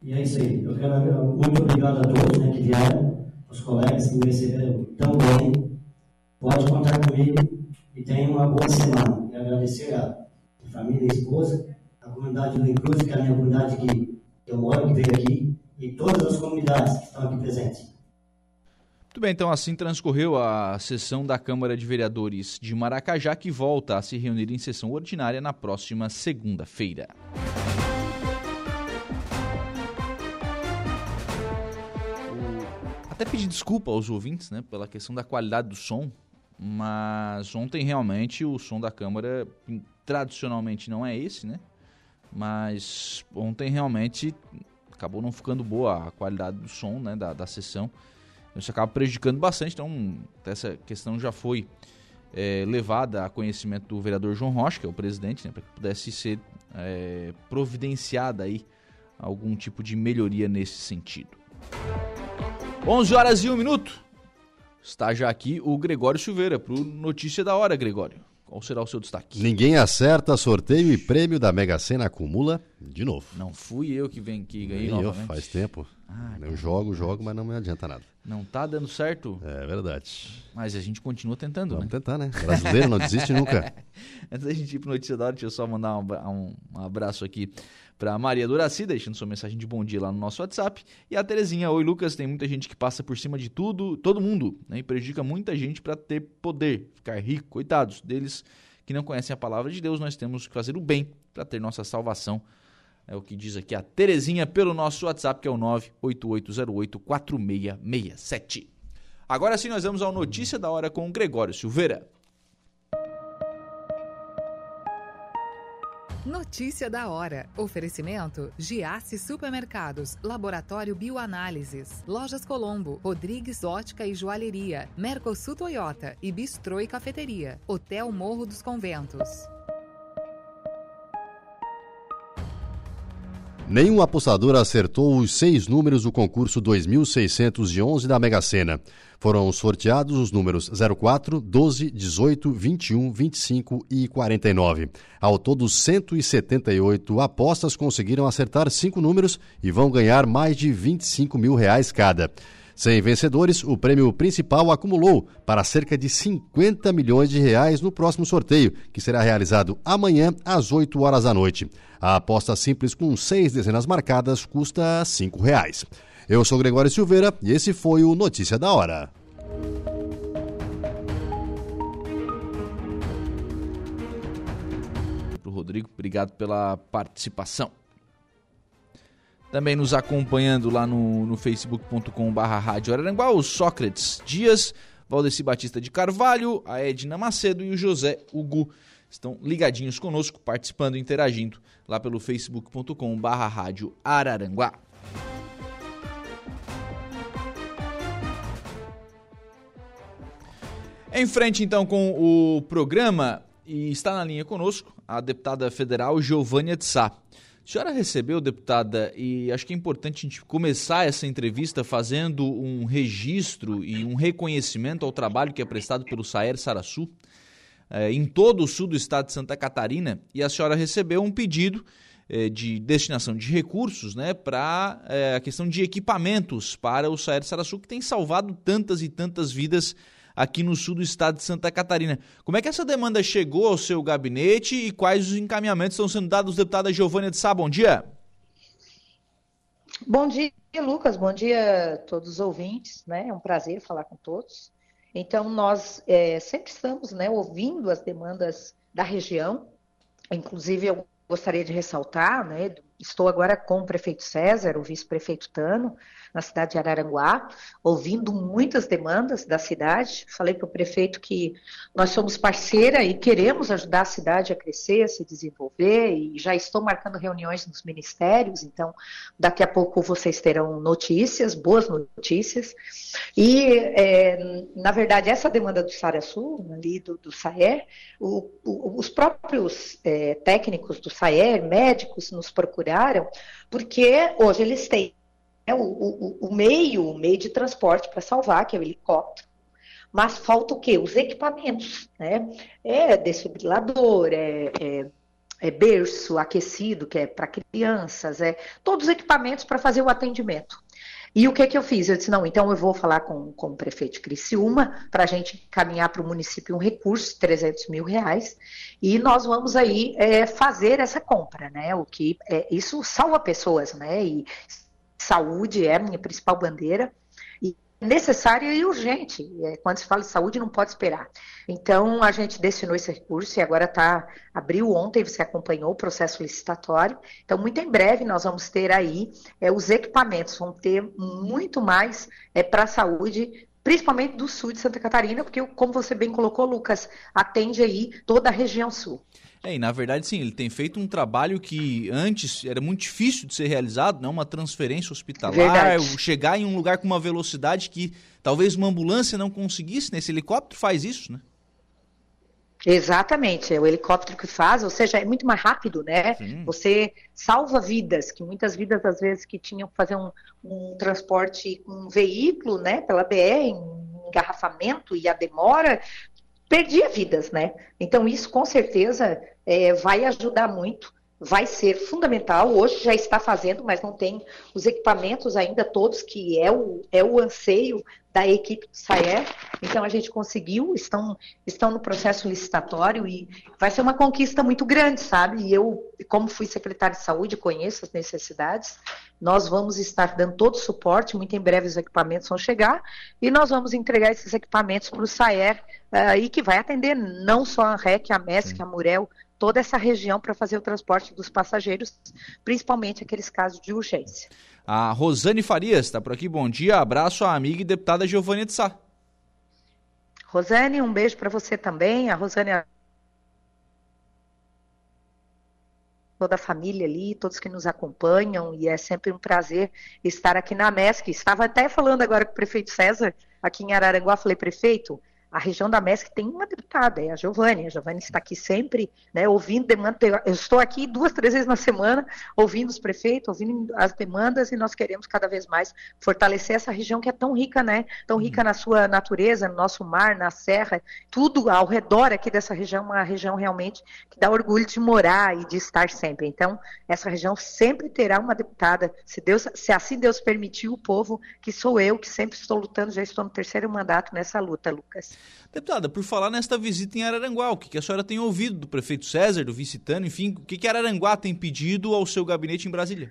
E é isso aí. Eu quero muito obrigado a todos, né, que vieram, os colegas que me receberam tão bem. Pode contar comigo e tenha uma boa semana. Quero agradecer a família, a esposa, a comunidade do Incluso, que é a minha comunidade que eu moro, que veio aqui, e todas as comunidades que estão aqui presentes. Muito bem, então assim transcorreu a sessão da Câmara de Vereadores de Maracajá, que volta a se reunir em sessão ordinária na próxima segunda-feira. Até pedi desculpa aos ouvintes, né, pela questão da qualidade do som, mas ontem realmente o som da Câmara, tradicionalmente não é esse, né? Mas ontem realmente acabou não ficando boa a qualidade do som, né, da, da sessão. Isso acaba prejudicando bastante, então essa questão já foi é, levada a conhecimento do vereador João Rocha, que é o presidente, né, para que pudesse ser é, providenciada aí algum tipo de melhoria nesse sentido. onze horas e um minuto, está já aqui o Gregório Silveira para o Notícia da Hora. Gregório, qual será o seu destaque? Ninguém acerta sorteio e prêmio da Mega Sena acumula de novo. Não fui eu que venho aqui, ganhei novamente. Faz tempo. Ah, eu jogo, jogo, mas não me adianta nada. Não tá dando certo? É verdade. Mas a gente continua tentando, Vamos né? Vamos tentar, né? O brasileiro não desiste nunca. Antes da gente ir para notícia da hora, deixa eu só mandar um, um abraço aqui para Maria Duraci, deixando sua mensagem de bom dia lá no nosso WhatsApp. E a Terezinha, oi Lucas, tem muita gente que passa por cima de tudo, todo mundo, né? E prejudica muita gente para ter poder, ficar rico. Coitados deles que não conhecem a palavra de Deus, nós temos que fazer o bem para ter nossa salvação. É o que diz aqui a Terezinha pelo nosso WhatsApp, que é o nove oito oito zero oito quatro seis seis sete. Agora sim, nós vamos ao Notícia da Hora com o Gregório Silveira. Notícia da Hora. Oferecimento Giasse Supermercados, Laboratório Bioanálises, Lojas Colombo, Rodrigues Ótica e Joalheria, Mercosul Toyota e Bistrô e Cafeteria, Hotel Morro dos Conventos. Nenhum apostador acertou os seis números do concurso dois mil seiscentos e onze da Mega Sena. Foram sorteados os números zero quatro, doze, dezoito, vinte e um, vinte e cinco e quarenta e nove. Ao todo, cento e setenta e oito apostas conseguiram acertar cinco números e vão ganhar mais de vinte e cinco mil reais cada. Sem vencedores, o prêmio principal acumulou para cerca de cinquenta milhões de reais no próximo sorteio, que será realizado amanhã às oito horas da noite. A aposta simples com seis dezenas marcadas custa cinco reais. Eu sou Gregório Silveira e esse foi o Notícia da Hora. Rodrigo, obrigado pela participação. Também nos acompanhando lá no, no facebook ponto com ponto br Rádio Araranguá, o Sócrates Dias, Valdeci Batista de Carvalho, a Edna Macedo e o José Hugo estão ligadinhos conosco, participando e interagindo lá pelo facebook ponto com ponto br Rádio Araranguá. Em frente então com o programa, e está na linha conosco a deputada federal Giovana de Sá. A senhora recebeu, deputada, e acho que é importante a gente começar essa entrevista fazendo um registro e um reconhecimento ao trabalho que é prestado pelo Saer Saraçu eh, em todo o sul do estado de Santa Catarina, e a senhora recebeu um pedido eh, de destinação de recursos, né, para eh, a questão de equipamentos para o Saer Saraçu, que tem salvado tantas e tantas vidas aqui no sul do estado de Santa Catarina. Como é que essa demanda chegou ao seu gabinete e quais os encaminhamentos estão sendo dados, deputada Giovana de Sá? Bom dia. Bom dia, Lucas. Bom dia a todos os ouvintes, né? É um prazer falar com todos. Então, nós é, sempre estamos, né, ouvindo as demandas da região. Inclusive, eu gostaria de ressaltar, né, estou agora com o prefeito César, o vice-prefeito Tano, na cidade de Araranguá, ouvindo muitas demandas da cidade. Falei para o prefeito que nós somos parceira e queremos ajudar a cidade a crescer, a se desenvolver, e já estou marcando reuniões nos ministérios, então daqui a pouco vocês terão notícias, boas notícias. E, é, na verdade, essa demanda do Saraçu, ali do, do Saer, o, o, os próprios é, técnicos do Saer, médicos, nos procuraram, porque hoje eles têm é, o, o, o meio, o meio de transporte para salvar, que é o helicóptero. Mas falta o quê? Os equipamentos, né? É desfibrilador, é... é... é berço aquecido, que é para crianças, é todos os equipamentos para fazer o atendimento. E o que que eu fiz? Eu disse, não, então eu vou falar com, com o prefeito de Criciúma para a gente encaminhar para o município um recurso de trezentos mil reais e nós vamos aí é, fazer essa compra, né? O que é, isso salva pessoas, né? E saúde é a minha principal bandeira. Necessário e urgente. Quando se fala de saúde, não pode esperar. Então, a gente destinou esse recurso e agora está, abriu ontem, você acompanhou o processo licitatório. Então, muito em breve, nós vamos ter aí é, os equipamentos, vão ter muito mais é, para a saúde, principalmente do sul de Santa Catarina, porque, como você bem colocou, Lucas, atende aí toda a região sul. É, e na verdade, sim, ele tem feito um trabalho que antes era muito difícil de ser realizado, né? Uma transferência hospitalar, verdade. Chegar em um lugar com uma velocidade que talvez uma ambulância não conseguisse, né? Esse helicóptero faz isso, né? Exatamente, é o helicóptero que faz, ou seja, é muito mais rápido, né? Sim. Você salva vidas, que muitas vidas, às vezes, que tinham que fazer um, um transporte, um veículo, né, pela B R, um engarrafamento e a demora, perdia vidas, né? Então, isso, com certeza, é, vai ajudar muito vai ser fundamental. Hoje já está fazendo, mas não tem os equipamentos ainda todos, que é o, é o anseio da equipe do Saer. Então a gente conseguiu, estão, estão no processo licitatório e vai ser uma conquista muito grande, sabe? E eu, como fui secretária de saúde, conheço as necessidades, nós vamos estar dando todo o suporte, muito em breve os equipamentos vão chegar e nós vamos entregar esses equipamentos para o Saer, uh, e que vai atender não só a ANREC, a MESC, a Murel, toda essa região para fazer o transporte dos passageiros, principalmente aqueles casos de urgência. A Rosane Farias está por aqui, bom dia, abraço à amiga e deputada Giovana de Sá. Rosane, um beijo para você também, a Rosane, toda a família ali, todos que nos acompanham, e é sempre um prazer estar aqui na MESC. Estava até falando agora com o prefeito César, aqui em Araranguá, falei, prefeito, a região da MESC tem uma deputada, é a Giovane. A Giovane está aqui sempre, né, ouvindo demanda. Eu estou aqui duas, três vezes na semana, ouvindo os prefeitos, ouvindo as demandas, e nós queremos cada vez mais fortalecer essa região que é tão rica, né? Tão rica na sua natureza, no nosso mar, na serra, tudo ao redor aqui dessa região, uma região realmente que dá orgulho de morar e de estar sempre. Então, essa região sempre terá uma deputada, se, Deus, se assim Deus permitir, o povo, que sou eu, que sempre estou lutando, já estou no terceiro mandato nessa luta, Lucas. Deputada, por falar nesta visita em Araranguá, o que, que a senhora tem ouvido do prefeito César, do vice Tano, enfim, o que, que Araranguá tem pedido ao seu gabinete em Brasília?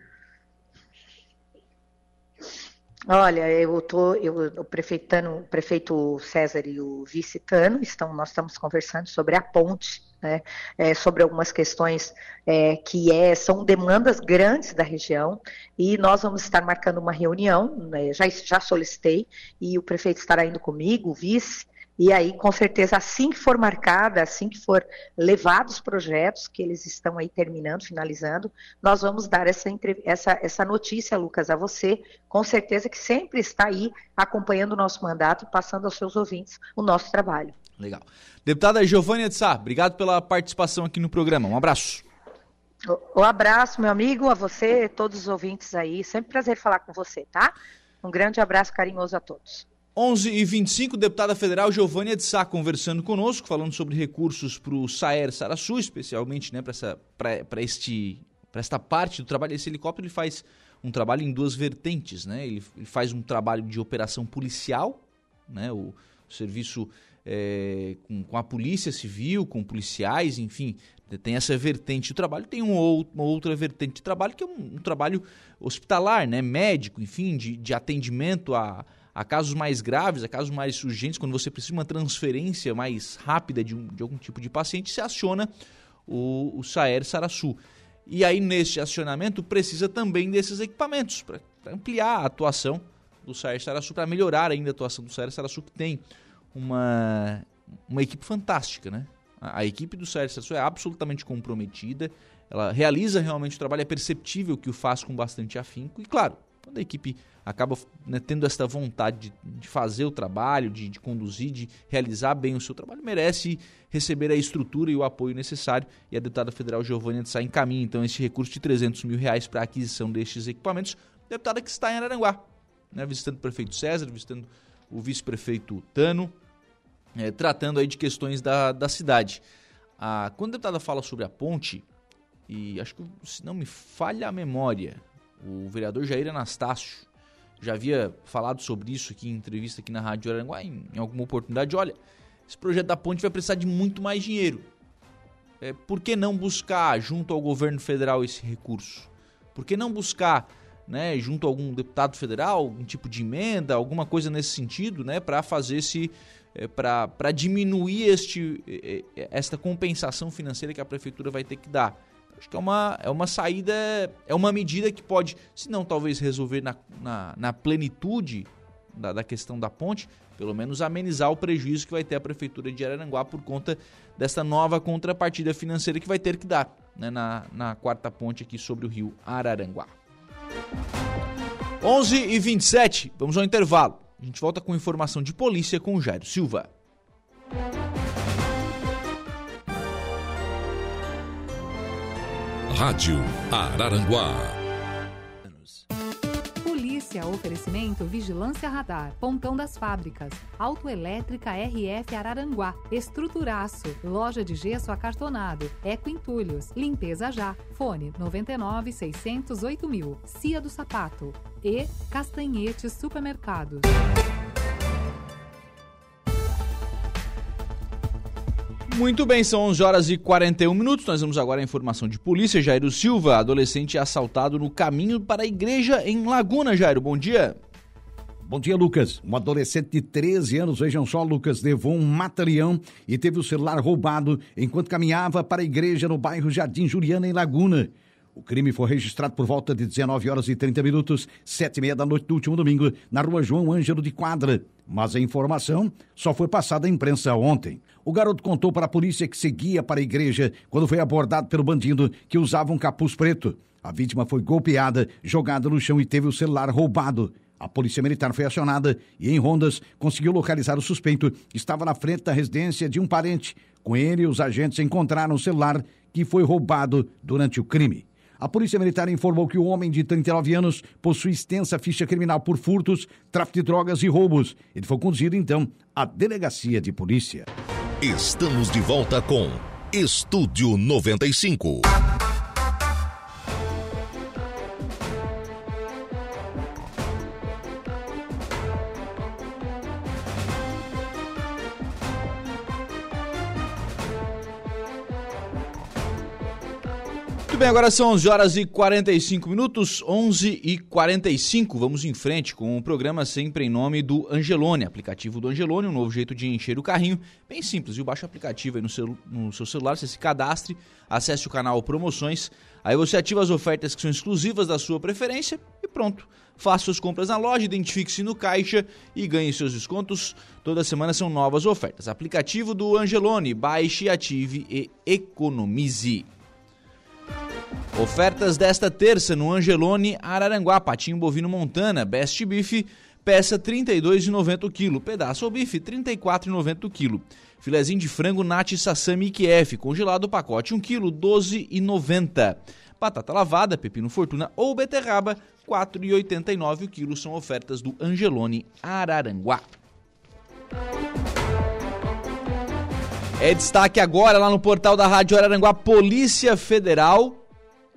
Olha, eu tô, eu, o, prefeito Tano, o prefeito César e o vice Tano, estão, nós estamos conversando sobre a ponte, né, é, sobre algumas questões é, que é, são demandas grandes da região, e nós vamos estar marcando uma reunião, né, já, já solicitei, e o prefeito estará indo comigo, o vice. E aí, com certeza, assim que for marcada, assim que for levados os projetos, que eles estão aí terminando, finalizando, nós vamos dar essa, essa, essa notícia, Lucas, a você, com certeza, que sempre está aí acompanhando o nosso mandato e passando aos seus ouvintes o nosso trabalho. Legal. Deputada Giovana de Sá, obrigado pela participação aqui no programa. Um abraço. Um abraço, meu amigo, a você, todos os ouvintes aí. Sempre prazer falar com você, tá? Um grande abraço carinhoso a todos. onze e vinte e cinco, deputada federal Giovana de Sá conversando conosco, falando sobre recursos para o Saer Saraçu, especialmente, né, para este, esta parte do trabalho. Esse helicóptero, ele faz um trabalho em duas vertentes, né? Ele, ele faz um trabalho de operação policial, né? o, o serviço é, com, com a polícia civil, com policiais, enfim, tem essa vertente do trabalho. Tem uma outra vertente de trabalho que é um, um trabalho hospitalar, né? Médico, enfim, de, de atendimento a... a casos mais graves, a casos mais urgentes, quando você precisa de uma transferência mais rápida de, um, de algum tipo de paciente, se aciona o, o Saer Saraçu. E aí, neste acionamento, precisa também desses equipamentos para ampliar a atuação do Saer Saraçu, para melhorar ainda a atuação do Saer Saraçu, que tem uma, uma equipe fantástica, né? A, a equipe do Saer Saraçu é absolutamente comprometida, ela realiza realmente o trabalho, é perceptível que o faz com bastante afinco, e claro, quando a equipe acaba, né, tendo essa vontade de, de fazer o trabalho, de, de conduzir, de realizar bem o seu trabalho, merece receber a estrutura e o apoio necessário. E a deputada federal Giovana de Sá encaminha, então, esse recurso de trezentos mil reais para a aquisição destes equipamentos. Deputada que está em Araranguá, né, visitando o prefeito César, visitando o vice-prefeito Tano, é, tratando aí de questões da, da cidade. Ah, quando a deputada fala sobre a ponte, e acho que, se não me falha a memória, o vereador Jair Anastácio já havia falado sobre isso aqui em entrevista aqui na Rádio Araranguá, em, em alguma oportunidade. Olha, esse projeto da ponte vai precisar de muito mais dinheiro. É, por que não buscar junto ao governo federal esse recurso? Por que não buscar, né, junto a algum deputado federal, algum tipo de emenda, alguma coisa nesse sentido, né, para fazer esse... É, para diminuir este, é, esta compensação financeira que a prefeitura vai ter que dar? Acho que é uma, é uma saída, é uma medida que pode, se não talvez resolver na, na, na plenitude da, da questão da ponte, pelo menos amenizar o prejuízo que vai ter a Prefeitura de Araranguá por conta dessa nova contrapartida financeira que vai ter que dar, né, na, na quarta ponte aqui sobre o rio Araranguá. onze e vinte e sete, vamos ao intervalo. A gente volta com informação de polícia com o Jairo Silva. Rádio Araranguá. Notícia, oferecimento Vigilância Radar, Pontão das Fábricas, Autoelétrica R F Araranguá, Estruturaço, Loja de Gesso Acartonado, Eco Entulhos, Limpeza Já, Fone noventa e nove, seiscentos e oito mil, Cia do Sapato e Castanhetes Supermercados. Muito bem, são onze horas e quarenta e um minutos. Nós vamos agora à informação de polícia. Jairo Silva, adolescente assaltado no caminho para a igreja em Laguna. Jairo, bom dia. Bom dia, Lucas. Um adolescente de treze anos, vejam só, Lucas, levou um mata-leão e teve o celular roubado enquanto caminhava para a igreja no bairro Jardim Juliana, em Laguna. O crime foi registrado por volta de dezenove horas e trinta minutos, sete e meia da noite do último domingo, na rua João Ângelo de Quadra. Mas a informação só foi passada à imprensa ontem. O garoto contou para a polícia que seguia para a igreja quando foi abordado pelo bandido que usava um capuz preto. A vítima foi golpeada, jogada no chão e teve o celular roubado. A polícia militar foi acionada e, em rondas, conseguiu localizar o suspeito. Estava na frente da residência de um parente. Com ele, os agentes encontraram o celular que foi roubado durante o crime. A Polícia Militar informou que o homem de trinta e nove anos possui extensa ficha criminal por furtos, tráfico de drogas e roubos. Ele foi conduzido, então, à delegacia de polícia. Estamos de volta com Estúdio noventa e cinco. Bem, agora são onze horas e quarenta e cinco minutos, onze e quarenta e cinco. Vamos em frente com o programa sempre em nome do Angeloni, aplicativo do Angeloni, um novo jeito de encher o carrinho, bem simples, viu? Baixa o aplicativo aí no seu, no seu celular, você se cadastre, acesse o canal Promoções, aí você ativa as ofertas que são exclusivas da sua preferência e pronto. Faça suas compras na loja, identifique-se no caixa e ganhe seus descontos. Toda semana são novas ofertas. Aplicativo do Angeloni, baixe, ative e economize. Ofertas desta terça no Angeloni Araranguá, patinho bovino Montana, Best Beef, peça trinta e dois reais e noventa centavos o quilo, pedaço ou bife trinta e quatro reais e noventa centavos o quilo, filezinho de frango Nati Sassami Kiev, congelado pacote um quilo, doze reais e noventa centavos, batata lavada, pepino fortuna ou beterraba, quatro reais e oitenta e nove centavos o quilo, são ofertas do Angeloni Araranguá. É destaque agora lá no portal da Rádio Araranguá, Polícia Federal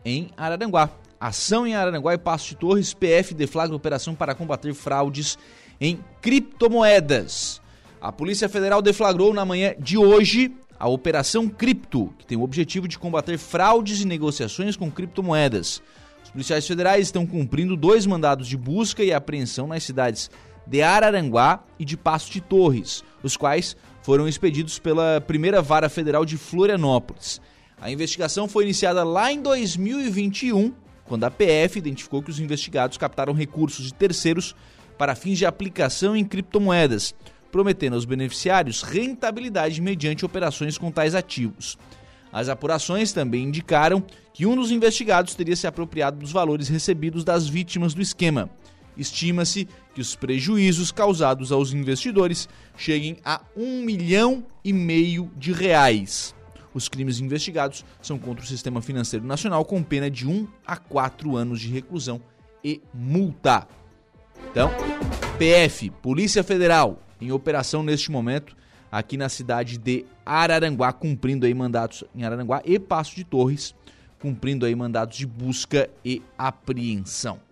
em Araranguá. Ação em Araranguá e Passo de Torres, P F deflagra operação para combater fraudes em criptomoedas. A Polícia Federal deflagrou na manhã de hoje a Operação Cripto, que tem o objetivo de combater fraudes e negociações com criptomoedas. Os policiais federais estão cumprindo dois mandados de busca e apreensão nas cidades de Araranguá e de Passo de Torres, os quais foram expedidos pela Primeira Vara Federal de Florianópolis. A investigação foi iniciada lá em dois mil e vinte e um, quando a P F identificou que os investigados captaram recursos de terceiros para fins de aplicação em criptomoedas, prometendo aos beneficiários rentabilidade mediante operações com tais ativos. As apurações também indicaram que um dos investigados teria se apropriado dos valores recebidos das vítimas do esquema. Estima-se que os prejuízos causados aos investidores cheguem a um milhão e meio de reais. Os crimes investigados são contra o Sistema Financeiro Nacional, com pena de um a quatro anos de reclusão e multa. Então, P F, Polícia Federal, em operação neste momento, aqui na cidade de Araranguá, cumprindo aí mandados em Araranguá e Passo de Torres, cumprindo aí mandados de busca e apreensão.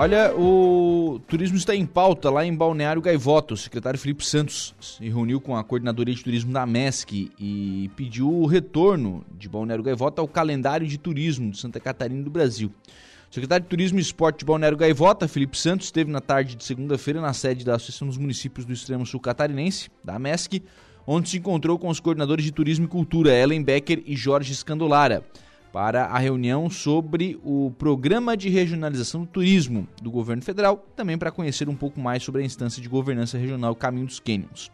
Olha, o turismo está em pauta lá em Balneário Gaivota. O secretário Felipe Santos se reuniu com a Coordenadoria de Turismo da MESC e pediu o retorno de Balneário Gaivota ao calendário de turismo de Santa Catarina e do Brasil. O secretário de Turismo e Esporte de Balneário Gaivota, Felipe Santos, esteve na tarde de segunda-feira na sede da Associação dos Municípios do Extremo Sul Catarinense, da MESC, onde se encontrou com os coordenadores de Turismo e Cultura, Ellen Becker e Jorge Scandolara, para a reunião sobre o Programa de Regionalização do Turismo do Governo Federal, também para conhecer um pouco mais sobre a instância de governança regional Caminho dos Cânions.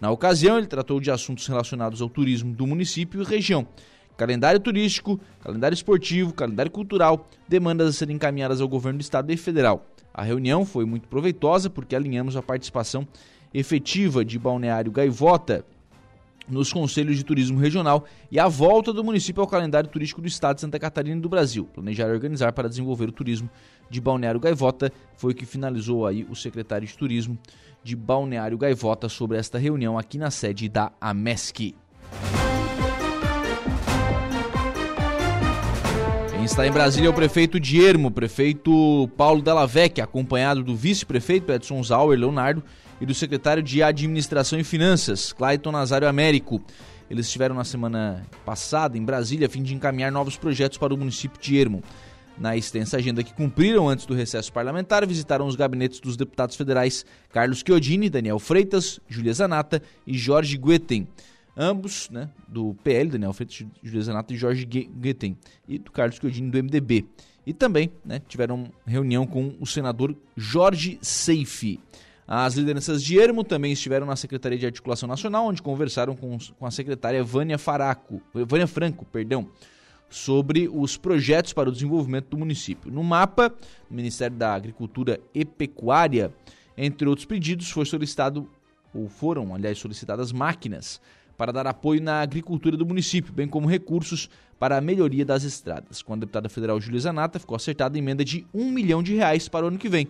Na ocasião, ele tratou de assuntos relacionados ao turismo do município e região, calendário turístico, calendário esportivo, calendário cultural, demandas a serem encaminhadas ao Governo do Estado e Federal. A reunião foi muito proveitosa porque alinhamos a participação efetiva de Balneário Gaivota nos conselhos de turismo regional e a volta do município ao calendário turístico do estado de Santa Catarina e do Brasil. Planejar e organizar para desenvolver o turismo de Balneário Gaivota foi o que finalizou aí o secretário de turismo de Balneário Gaivota sobre esta reunião aqui na sede da AMESC. Quem está em Brasília é o prefeito de Ermo, prefeito Paulo Dalla Vecchia, acompanhado do vice-prefeito Edson Zauer Leonardo e do secretário de Administração e Finanças, Clayton Nazário Américo. Eles estiveram na semana passada em Brasília a fim de encaminhar novos projetos para o município de Ermo. Na extensa agenda que cumpriram antes do recesso parlamentar, visitaram os gabinetes dos deputados federais Carlos Chiodini, Daniel Freitas, Júlia Zanata e Jorge Guetem. Ambos, né, do P L, Daniel Freitas, Júlia Zanata e Jorge Guetem, e do Carlos Chiodini, do M D B. E também, né, tiveram reunião com o senador Jorge Seife. As lideranças de Ermo também estiveram na Secretaria de Articulação Nacional, onde conversaram com, com a secretária Vânia, Faraco, Vânia Franco perdão, sobre os projetos para o desenvolvimento do município. No mapa, do Ministério da Agricultura e Pecuária, entre outros pedidos, foi solicitado, ou foram, aliás, solicitadas máquinas para dar apoio na agricultura do município, bem como recursos para a melhoria das estradas. Com a deputada federal Júlia Zanata, ficou acertada a emenda de um milhão de reais para o ano que vem.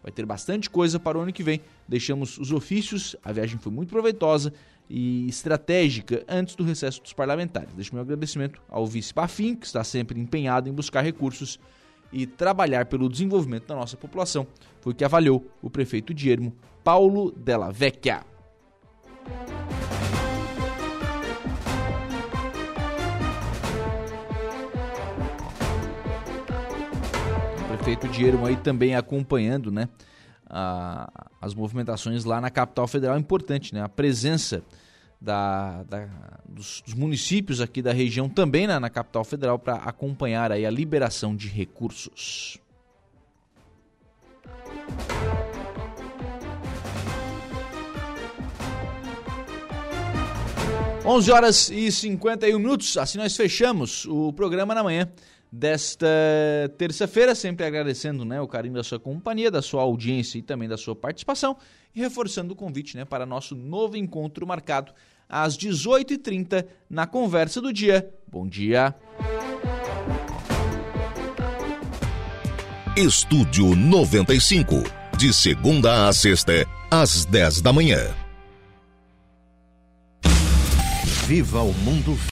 Vai ter bastante coisa para o ano que vem. Deixamos os ofícios, a viagem foi muito proveitosa e estratégica antes do recesso dos parlamentares. Deixo meu agradecimento ao vice Pafim, que está sempre empenhado em buscar recursos e trabalhar pelo desenvolvimento da nossa população. Foi o que avaliou o prefeito de Ermo, Paulo Dalla Vecchia. Prefeito de Ermo aí também acompanhando, né, a, as movimentações lá na capital federal. Importante, né, a presença da, da, dos, dos municípios aqui da região também, né, na capital federal para acompanhar aí a liberação de recursos. onze horas e cinquenta e um minutos, assim nós fechamos o programa na manhã desta terça-feira, sempre agradecendo, né, o carinho da sua companhia, da sua audiência e também da sua participação, e reforçando o convite, né, para nosso novo encontro marcado às dezoito e trinta na Conversa do Dia. Bom dia! Estúdio noventa e cinco, de segunda a sexta, às dez da manhã. Viva o mundo!